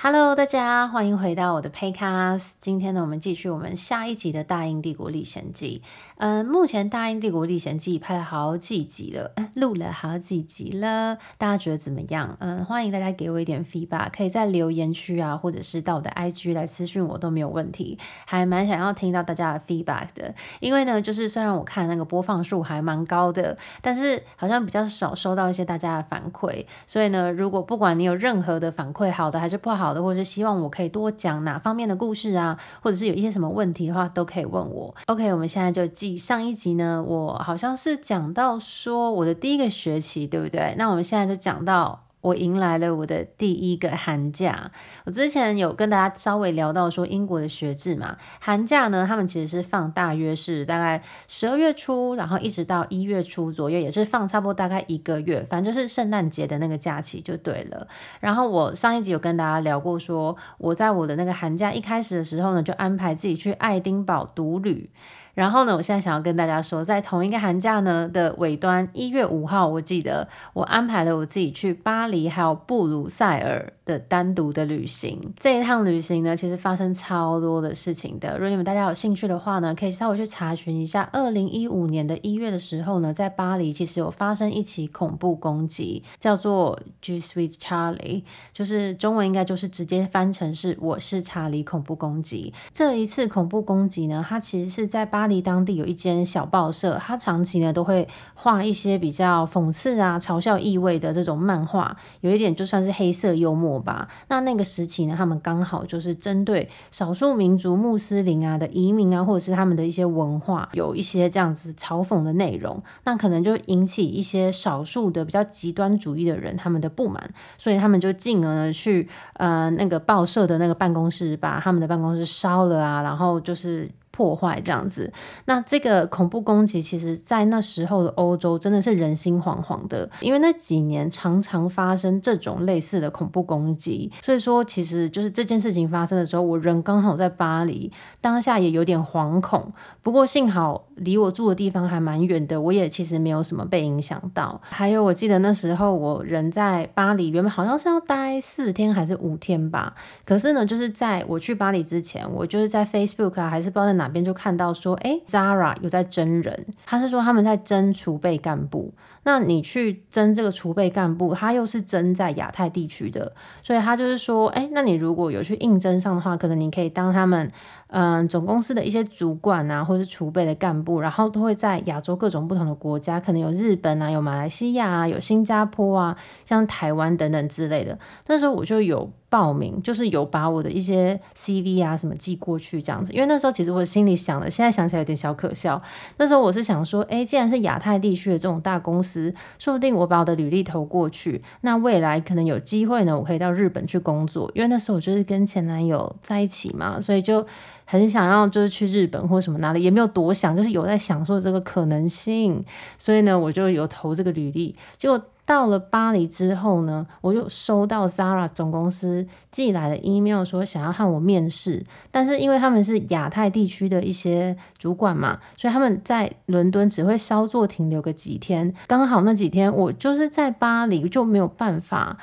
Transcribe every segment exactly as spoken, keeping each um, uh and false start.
Hello， 大家欢迎回到我的 Podcast。今天呢，我们继续我们下一集的《大英帝国历险记》。嗯，目前《大英帝国历险记》拍了好几集了，录了好几集了，大家觉得怎么样？嗯，欢迎大家给我一点 feedback， 可以在留言区啊，或者是到我的 I G 来私讯我都没有问题。还蛮想要听到大家的 feedback 的，因为呢，就是虽然我看那个播放数还蛮高的，但是好像比较少收到一些大家的反馈。所以呢，如果不管你有任何的反馈，好的还是不好的，或者是希望我可以多讲哪方面的故事啊，或者是有一些什么问题的话都可以问我。 OK， 我们现在就记上一集呢，我好像是讲到说我的第一个学期，对不对？那我们现在就讲到我迎来了我的第一个寒假。我之前有跟大家稍微聊到说英国的学制嘛，寒假呢他们其实是放大约是大概十二月初，然后一直到一月初左右，也是放差不多大概一个月，反正就是圣诞节的那个假期就对了。然后我上一集有跟大家聊过说，我在我的那个寒假一开始的时候呢，就安排自己去爱丁堡独旅。然后呢，我现在想要跟大家说，在同一个寒假呢的尾端，一月五号我记得我安排了我自己去巴黎还有布鲁塞尔的单独的旅行。这一趟旅行呢，其实发生超多的事情的。如果你们大家有兴趣的话呢，可以稍微去查询一下，二零一五年的一月的时候呢，在巴黎其实有发生一起恐怖攻击，叫做 Je suis Charlie， 就是中文应该就是直接翻成是我是查理恐怖攻击。这一次恐怖攻击呢，它其实是在巴黎巴黎当地有一间小报社，它长期呢都会画一些比较讽刺啊、嘲笑意味的这种漫画，有一点就算是黑色幽默吧。那那个时期呢，他们刚好就是针对少数民族穆斯林啊的移民啊，或者是他们的一些文化，有一些这样子嘲讽的内容，那可能就引起一些少数的比较极端主义的人他们的不满，所以他们就进而呢去呃那个报社的那个办公室，把他们的办公室烧了啊，然后就是破坏这样子。那这个恐怖攻击其实在那时候的欧洲真的是人心惶惶的，因为那几年常常发生这种类似的恐怖攻击，所以说其实就是这件事情发生的时候，我人刚好在巴黎，当下也有点惶恐，不过幸好离我住的地方还蛮远的，我也其实没有什么被影响到。还有我记得那时候我人在巴黎，原本好像是要待四天还是五天吧，可是呢就是在我去巴黎之前，我就是在 Facebook 啊还是不知道在哪边就看到说，哎 Zara 有在征人，他是说他们在征储备干部。那你去征这个储备干部，他又是征在亚太地区的，所以他就是说，哎，那你如果有去应征上的话，可能你可以当他们嗯总公司的一些主管啊，或是储备的干部，然后都会在亚洲各种不同的国家，可能有日本啊，有马来西亚啊，有新加坡啊，像台湾等等之类的。那时候我就有报名，就是有把我的一些 C V 啊什么寄过去这样子，因为那时候其实我心里想的，现在想起来有点小可笑，那时候我是想说，哎，既然是亚太地区的这种大公司，说不定我把我的履历投过去，那未来可能有机会呢我可以到日本去工作，因为那时候我就是跟前男友在一起嘛，所以就很想要就是去日本或什么哪里，也没有多想，就是有在想说这个可能性，所以呢我就有投这个履历。结果到了巴黎之后呢，我就收到 Zara 总公司寄来的 email 说想要和我面试，但是因为他们是亚太地区的一些主管嘛，所以他们在伦敦只会稍作停留个几天，刚好那几天我就是在巴黎，就没有办法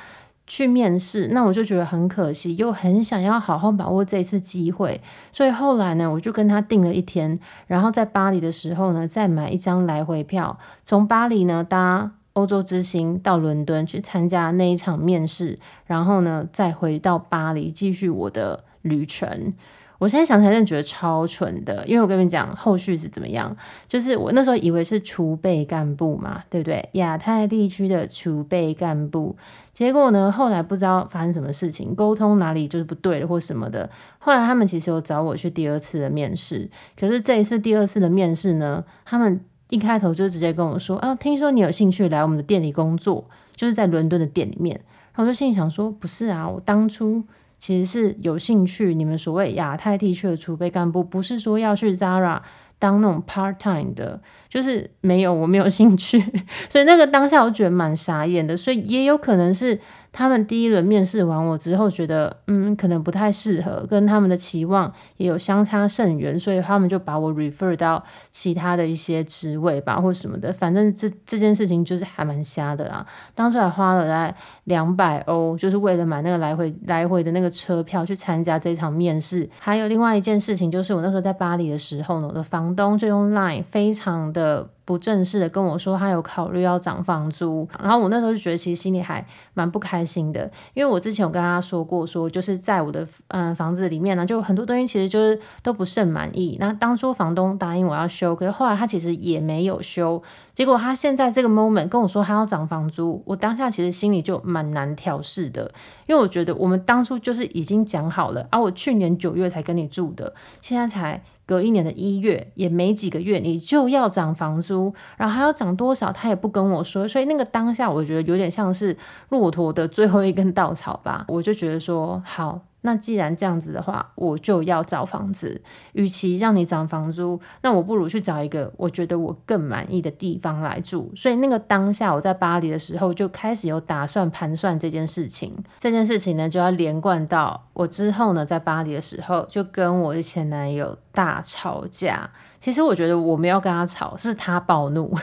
去面试，那我就觉得很可惜，又很想要好好把握这一次机会，所以后来呢我就跟他定了一天，然后在巴黎的时候呢再买一张来回票，从巴黎呢搭欧洲之星到伦敦去参加那一场面试，然后呢再回到巴黎继续我的旅程。我现在想起来真的觉得超蠢的，因为我跟你们讲后续是怎么样，就是我那时候以为是储备干部嘛，对不对？亚太地区的储备干部，结果呢后来不知道发生什么事情，沟通哪里就是不对了或什么的，后来他们其实有找我去第二次的面试，可是这一次第二次的面试呢，他们一开头就直接跟我说，啊，听说你有兴趣来我们的店里工作，就是在伦敦的店里面。然后我就心里想说，不是啊，我当初其实是有兴趣你们所谓亚太地区的储备干部，不是说要去 Zara 当那种 part time 的，就是没有，我没有兴趣所以那个当下我觉得蛮傻眼的，所以也有可能是他们第一轮面试完我之后觉得嗯，可能不太适合，跟他们的期望也有相差甚远，所以他们就把我 refer 到其他的一些职位吧或什么的，反正这这件事情就是还蛮瞎的啦。当初还花了大概两百欧，就是为了买那个来回来回的那个车票去参加这场面试。还有另外一件事情就是我那时候在巴黎的时候呢，我的房东就用 LINE 非常的不正式的跟我说他有考虑要涨房租，然后我那时候就觉得其实心里还蛮不开心的，因为我之前有跟他说过说就是在我的、嗯、房子里面呢、啊，就很多东西其实就是都不甚满意，那当初房东答应我要修，可是后来他其实也没有修，结果他现在这个 moment 跟我说他要涨房租，我当下其实心里就蛮难调试的，因为我觉得我们当初就是已经讲好了啊，我去年九月才跟你住的，现在才隔一年的一月也没几个月你就要涨房租，然后还要涨多少他也不跟我说，所以那个当下我觉得有点像是骆驼的最后一根稻草吧。我就觉得说好，那既然这样子的话我就要找房子，与其让你涨房租，那我不如去找一个我觉得我更满意的地方来住。所以那个当下我在巴黎的时候就开始有打算盘算这件事情，这件事情呢就要连贯到我之后呢在巴黎的时候就跟我的前男友大吵架。其实我觉得我没有跟他吵，是他暴怒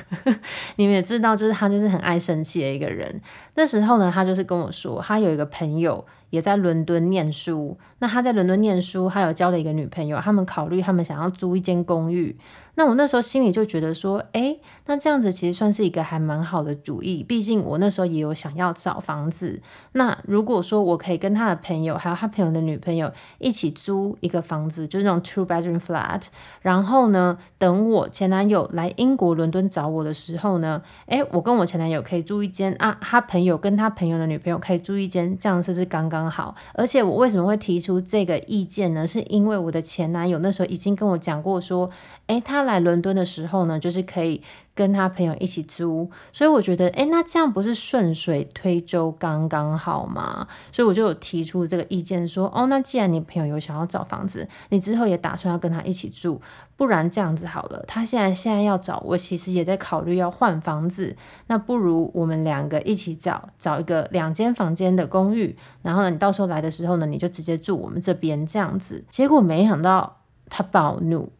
你们也知道就是他就是很爱生气的一个人。那时候呢他就是跟我说他有一个朋友也在伦敦念书，那他在伦敦念书他有交了一个女朋友，他们考虑他们想要租一间公寓。那我那时候心里就觉得说诶，那这样子其实算是一个还蛮好的主意，毕竟我那时候也有想要找房子，那如果说我可以跟他的朋友还有他朋友的女朋友一起租一个房子，就是那种 two bedroom flat， 然后呢等我前男友来英国伦敦找我的时候呢，诶，我跟我前男友可以租一间啊，他朋友跟他朋友的女朋友可以租一间，这样是不是刚刚好？而且我为什么会提出这个意见呢，是因为我的前男友那时候已经跟我讲过说诶，他来伦敦的时候呢就是可以跟他朋友一起租，所以我觉得诶，那这样不是顺水推舟刚刚好吗？所以我就有提出这个意见说哦，那既然你朋友有想要找房子，你之后也打算要跟他一起住，不然这样子好了，他现在现在要找我其实也在考虑要换房子，那不如我们两个一起找找一个两间房间的公寓，然后呢你到时候来的时候呢你就直接住我们这边这样子。结果没想到他暴怒，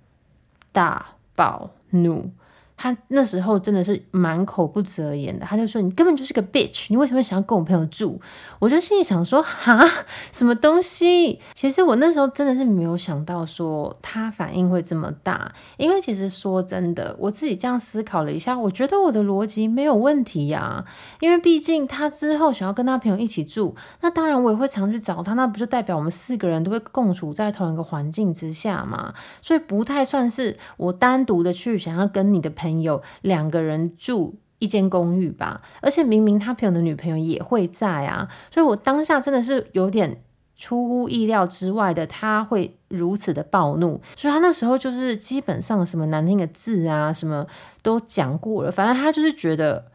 大暴怒，他那时候真的是满口不择言的，他就说你根本就是个 bitch， 你为什么会想要跟我朋友住？我就心里想说哈，什么东西？其实我那时候真的是没有想到说他反应会这么大，因为其实说真的我自己这样思考了一下，我觉得我的逻辑没有问题啊，因为毕竟他之后想要跟他朋友一起住，那当然我也会常去找他，那不就代表我们四个人都会共处在同一个环境之下嘛，所以不太算是我单独的去想要跟你的朋友有两个人住一间公寓吧，而且明明他朋友的女朋友也会在啊，所以我当下真的是有点出乎意料之外的他会如此的暴怒，所以他那时候就是基本上什么难听的字啊什么都讲过了，反正他就是觉得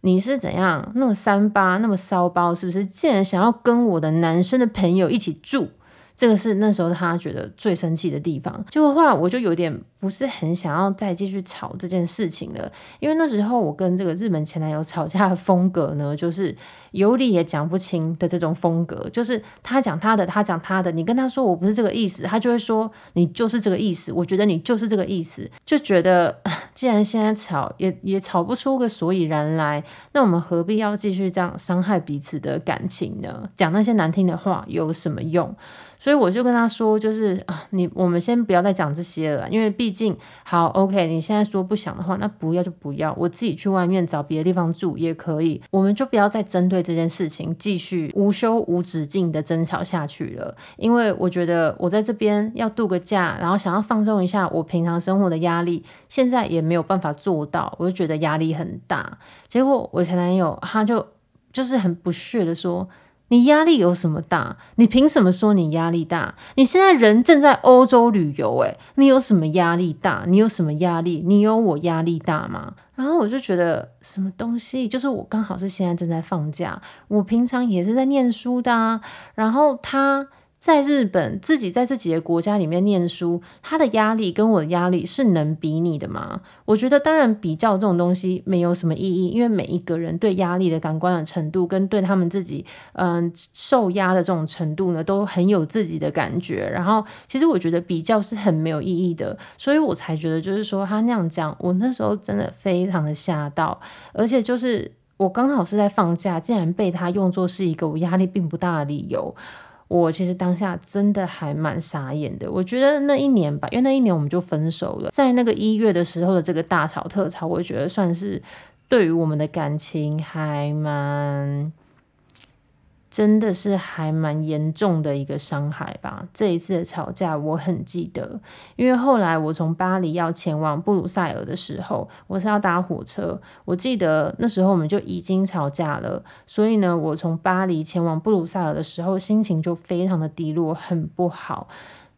你是怎样那么三八那么骚包，是不是竟然想要跟我的男生的朋友一起住，这个是那时候他觉得最生气的地方。结果后来我就有点不是很想要再继续吵这件事情了，因为那时候我跟这个日本前男友吵架的风格呢就是有理也讲不清的这种风格，就是他讲他的他讲他的，你跟他说我不是这个意思，他就会说你就是这个意思，我觉得你就是这个意思，就觉得既然现在吵也也吵不出个所以然来，那我们何必要继续这样伤害彼此的感情呢？讲那些难听的话有什么用？所以我就跟他说就是、啊、你我们先不要再讲这些了，因为毕竟好 OK 你现在说不想的话那不要就不要，我自己去外面找别的地方住也可以，我们就不要再针对这件事情继续无休无止境的争吵下去了，因为我觉得我在这边要度个假，然后想要放松一下我平常生活的压力，现在也没有办法做到，我就觉得压力很大。结果我前男友他就就是很不屑的说你压力有什么大？你凭什么说你压力大？你现在人正在欧洲旅游欸，你有什么压力大？你有什么压力？你有我压力大吗？然后我就觉得什么东西，就是我刚好是现在正在放假，我平常也是在念书的啊，然后他在日本自己在自己的国家里面念书，他的压力跟我的压力是能比拟的吗？我觉得当然比较这种东西没有什么意义，因为每一个人对压力的感官的程度跟对他们自己嗯、呃、受压的这种程度呢都很有自己的感觉，然后其实我觉得比较是很没有意义的，所以我才觉得就是说他那样讲，我那时候真的非常的吓到，而且就是我刚好是在放假，竟然被他用作是一个我压力并不大的理由，我其实当下真的还蛮傻眼的。我觉得那一年吧，因为那一年我们就分手了，在那个一月的时候的这个大吵特吵，我觉得算是对于我们的感情还蛮真的是还蛮严重的一个伤害吧。这一次的吵架我很记得，因为后来我从巴黎要前往布鲁塞尔的时候，我是要搭火车，我记得那时候我们就已经吵架了，所以呢我从巴黎前往布鲁塞尔的时候心情就非常的低落，很不好，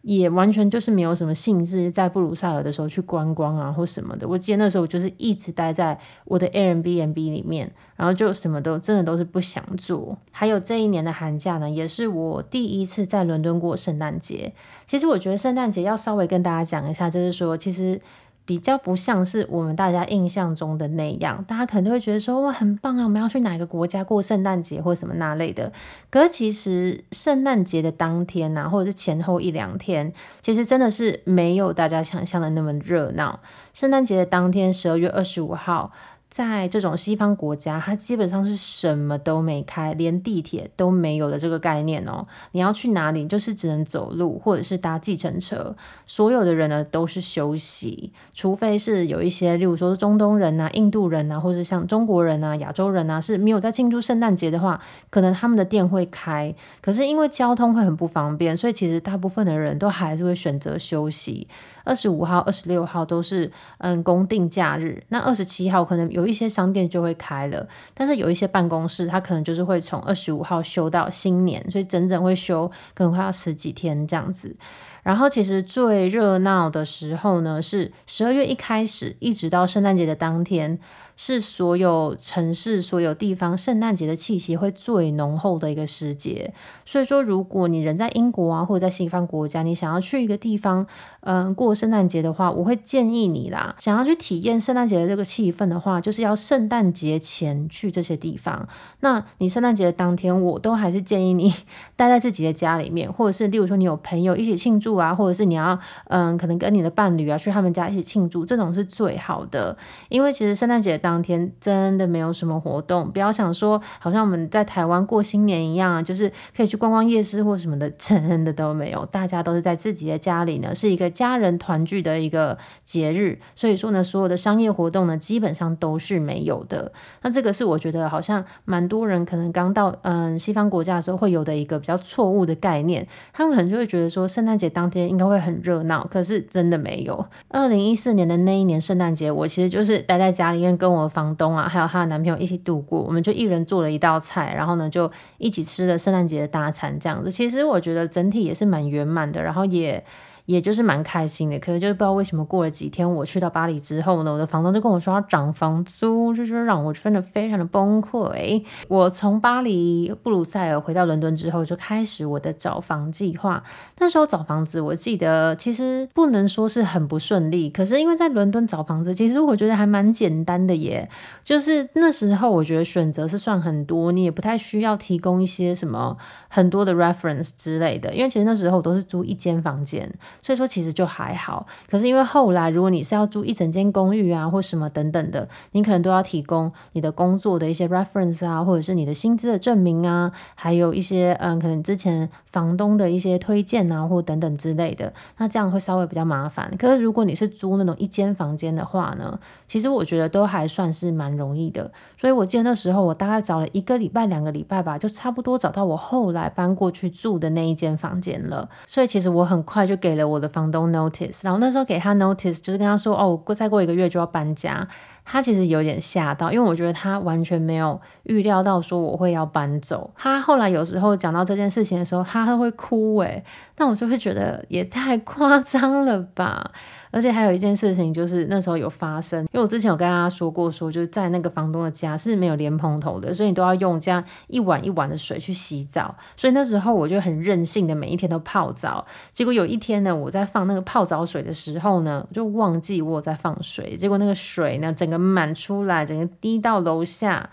也完全就是没有什么兴致在布鲁塞尔的时候去观光啊或什么的。我记得那时候我就是一直待在我的 Airbnb 里面，然后就什么都真的都是不想做。还有这一年的寒假呢，也是我第一次在伦敦过圣诞节。其实我觉得圣诞节要稍微跟大家讲一下，就是说其实比较不像是我们大家印象中的那样，大家可能都会觉得说哇很棒啊，我们要去哪个国家过圣诞节或什么那类的。可是其实圣诞节的当天啊，或者是前后一两天，其实真的是没有大家想象的那么热闹。圣诞节的当天十二月二十五号，在这种西方国家它基本上是什么都没开，连地铁都没有的这个概念哦。你要去哪里就是只能走路或者是搭计程车，所有的人呢都是休息，除非是有一些例如说中东人啊、印度人啊，或者像中国人啊、亚洲人啊是没有在庆祝圣诞节的话，可能他们的店会开，可是因为交通会很不方便，所以其实大部分的人都还是会选择休息。二十五号、二十六号都是嗯公定假日，那二十七号可能有一些商店就会开了，但是有一些办公室它可能就是会从二十五号休到新年，所以整整会休可能快要十几天这样子。然后其实最热闹的时候呢，是十二月一开始一直到圣诞节的当天，是所有城市所有地方圣诞节的气息会最浓厚的一个时节。所以说如果你人在英国啊，或者在西方国家，你想要去一个地方嗯，过圣诞节的话，我会建议你啦，想要去体验圣诞节的这个气氛的话，就是要圣诞节前去这些地方。那你圣诞节的当天，我都还是建议你待在自己的家里面，或者是例如说你有朋友一起庆祝啊，或者是你要嗯，可能跟你的伴侣啊去他们家一起庆祝，这种是最好的。因为其实圣诞节当天真的没有什么活动，不要想说好像我们在台湾过新年一样啊，就是可以去逛逛夜市或什么的，真的都没有，大家都是在自己的家里呢，是一个家人团聚的一个节日，所以说呢所有的商业活动呢基本上都是没有的。那这个是我觉得好像蛮多人可能刚到嗯西方国家的时候会有的一个比较错误的概念，他们可能就会觉得说圣诞节当天应该会很热闹，可是真的没有。二零一四年的那一年圣诞节，我其实就是待在家里面跟我我房东啊还有她的男朋友一起度过，我们就一人做了一道菜，然后呢就一起吃了圣诞节的大餐这样子。其实我觉得整体也是蛮圆满的，然后也也就是蛮开心的。可是就是不知道为什么过了几天我去到巴黎之后呢，我的房东就跟我说要涨房租，就是让我真的非常的崩溃。我从巴黎布鲁塞尔回到伦敦之后，就开始我的找房计划。那时候找房子我记得其实不能说是很不顺利，可是因为在伦敦找房子其实我觉得还蛮简单的耶，就是那时候我觉得选择是算很多，你也不太需要提供一些什么很多的 reference 之类的，因为其实那时候我都是租一间房间，所以说其实就还好。可是因为后来如果你是要租一整间公寓啊或什么等等的，你可能都要提供你的工作的一些 reference 啊，或者是你的薪资的证明啊，还有一些嗯可能之前房东的一些推荐啊或等等之类的，那这样会稍微比较麻烦。可是如果你是租那种一间房间的话呢，其实我觉得都还算是蛮容易的。所以我记得那时候我大概找了一个礼拜两个礼拜吧，就差不多找到我后来搬过去住的那一间房间了。所以其实我很快就给了我的房东 notice， 然后那时候给他 notice 就是跟他说哦我再过一个月就要搬家。他其实有点吓到，因为我觉得他完全没有预料到说我会要搬走。他后来有时候讲到这件事情的时候他会哭耶，那我就会觉得也太夸张了吧。而且还有一件事情就是那时候有发生，因为我之前有跟大家说过说就是在那个房东的家是没有莲蓬头的，所以你都要用这样一碗一碗的水去洗澡，所以那时候我就很任性的每一天都泡澡。结果有一天呢，我在放那个泡澡水的时候呢，我就忘记我有在放水，结果那个水呢整个满出来，整个滴到楼下，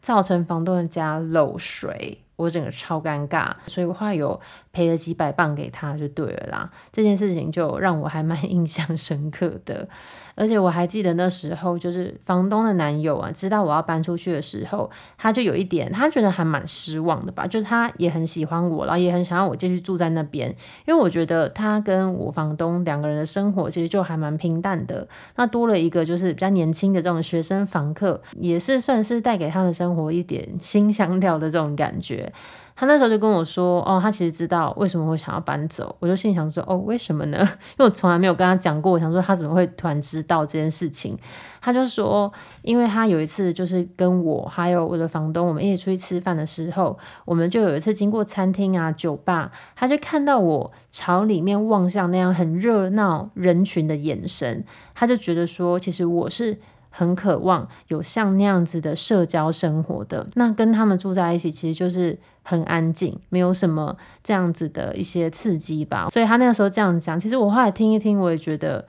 造成房东的家漏水，我整个超尴尬，所以我后来有赔了几百磅给他就对了啦。这件事情就让我还蛮印象深刻的，而且我还记得那时候就是房东的男友啊，知道我要搬出去的时候，他就有一点他觉得还蛮失望的吧，就是他也很喜欢我，然后也很想要我继续住在那边，因为我觉得他跟我房东两个人的生活其实就还蛮平淡的，那多了一个就是比较年轻的这种学生房客，也是算是带给他们生活一点新香料的这种感觉。他那时候就跟我说哦，他其实知道为什么会想要搬走，我就心里想说哦，为什么呢？因为我从来没有跟他讲过，我想说他怎么会突然知道这件事情。他就说因为他有一次就是跟我还有我的房东我们一起出去吃饭的时候，我们就有一次经过餐厅啊酒吧，他就看到我朝里面望向那样很热闹人群的眼神，他就觉得说其实我是很渴望有像那样子的社交生活的，那跟他们住在一起其实就是很安静，没有什么这样子的一些刺激吧。所以他那个时候这样讲，其实我后来听一听，我也觉得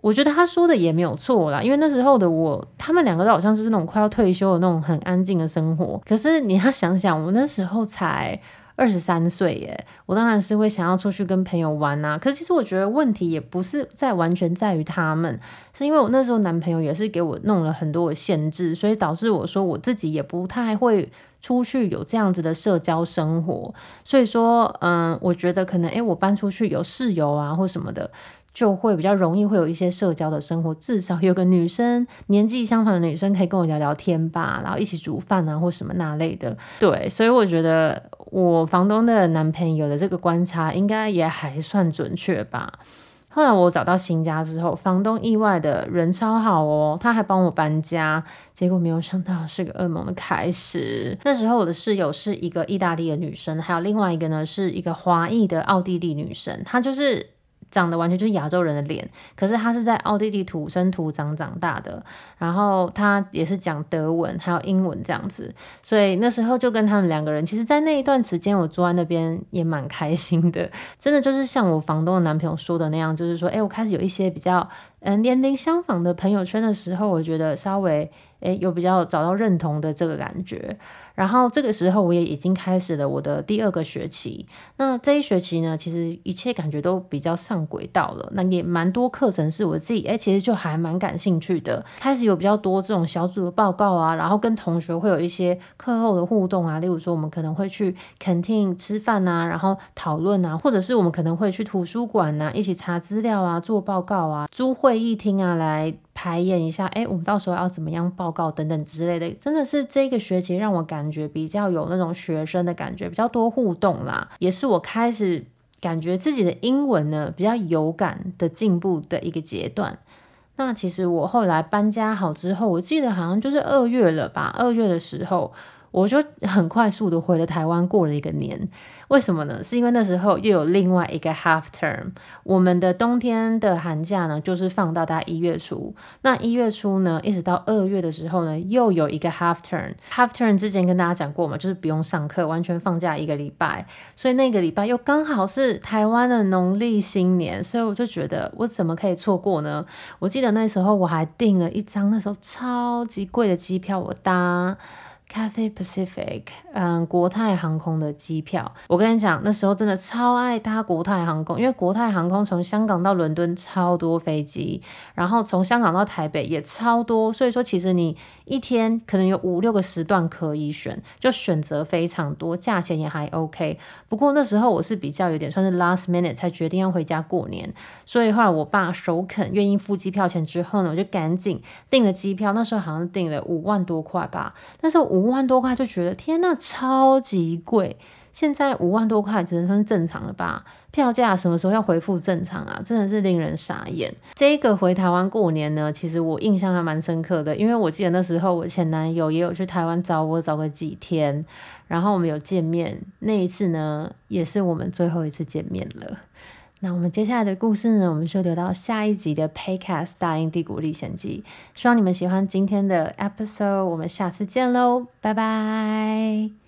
我觉得他说的也没有错啦，因为那时候的我，他们两个都好像是那种快要退休的那种很安静的生活，可是你要想想我那时候才二十三岁耶，我当然是会想要出去跟朋友玩啊。可是其实我觉得问题也不是在完全在于他们，是因为我那时候男朋友也是给我弄了很多的限制，所以导致我说我自己也不太会出去有这样子的社交生活。所以说嗯，我觉得可能诶我搬出去有室友啊或什么的，就会比较容易会有一些社交的生活，至少有个女生年纪相仿的女生可以跟我聊聊天吧，然后一起煮饭啊或什么那类的。对，所以我觉得我房东的男朋友的这个观察应该也还算准确吧。后来我找到新家之后，房东意外的人超好哦，他还帮我搬家，结果没有想到是个噩梦的开始。那时候我的室友是一个意大利的女生，还有另外一个呢是一个华裔的奥地利女生，她就是长得完全就是亚洲人的脸，可是他是在奥地利土生土长长大的，然后他也是讲德文还有英文这样子，所以那时候就跟他们两个人，其实在那一段时间我住在那边也蛮开心的，真的就是像我房东的男朋友说的那样，就是说诶我开始有一些比较嗯年龄相仿的朋友圈的时候，我觉得稍微诶有比较找到认同的这个感觉。然后这个时候我也已经开始了我的第二个学期，那这一学期呢其实一切感觉都比较上轨道了，那也蛮多课程是我自己诶其实就还蛮感兴趣的，开始有比较多这种小组的报告啊，然后跟同学会有一些课后的互动啊，例如说我们可能会去 canteen 吃饭啊，然后讨论啊，或者是我们可能会去图书馆啊一起查资料啊做报告啊，租会议厅啊来排演一下诶我们到时候要怎么样报告等等之类的。真的是这个学期让我感觉比较有那种学生的感觉，比较多互动啦，也是我开始感觉自己的英文呢比较有感的进步的一个阶段。那其实我后来搬家好之后，我记得好像就是二月了吧，二月的时候我就很快速的回了台湾过了一个年。为什么呢？是因为那时候又有另外一个 half term， 我们的冬天的寒假呢就是放到大概一月初，那一月初呢一直到二月的时候呢又有一个 half term。 half term 之前跟大家讲过嘛，就是不用上课完全放假一个礼拜，所以那个礼拜又刚好是台湾的农历新年，所以我就觉得我怎么可以错过呢？我记得那时候我还订了一张那时候超级贵的机票，我搭Cathay Pacific 嗯，国泰航空的机票。我跟你讲那时候真的超爱搭国泰航空，因为国泰航空从香港到伦敦超多飞机，然后从香港到台北也超多，所以说其实你一天可能有五六个时段可以选，就选择非常多，价钱也还 OK。 不过那时候我是比较有点算是 last minute 才决定要回家过年，所以后来我爸首肯愿意付机票钱之后呢，我就赶紧订了机票，那时候好像订了五万多块吧，那时候五五万多块就觉得天哪超级贵，现在五万多块只能算是正常了吧，票价什么时候要恢复正常啊，真的是令人傻眼。这个回台湾过年呢，其实我印象还蛮深刻的，因为我记得那时候我前男友也有去台湾找我找个几天，然后我们有见面，那一次呢也是我们最后一次见面了。那我们接下来的故事呢，我们就留到下一集的 Paycast 大英帝国历险记。希望你们喜欢今天的 episode， 我们下次见喽，拜拜。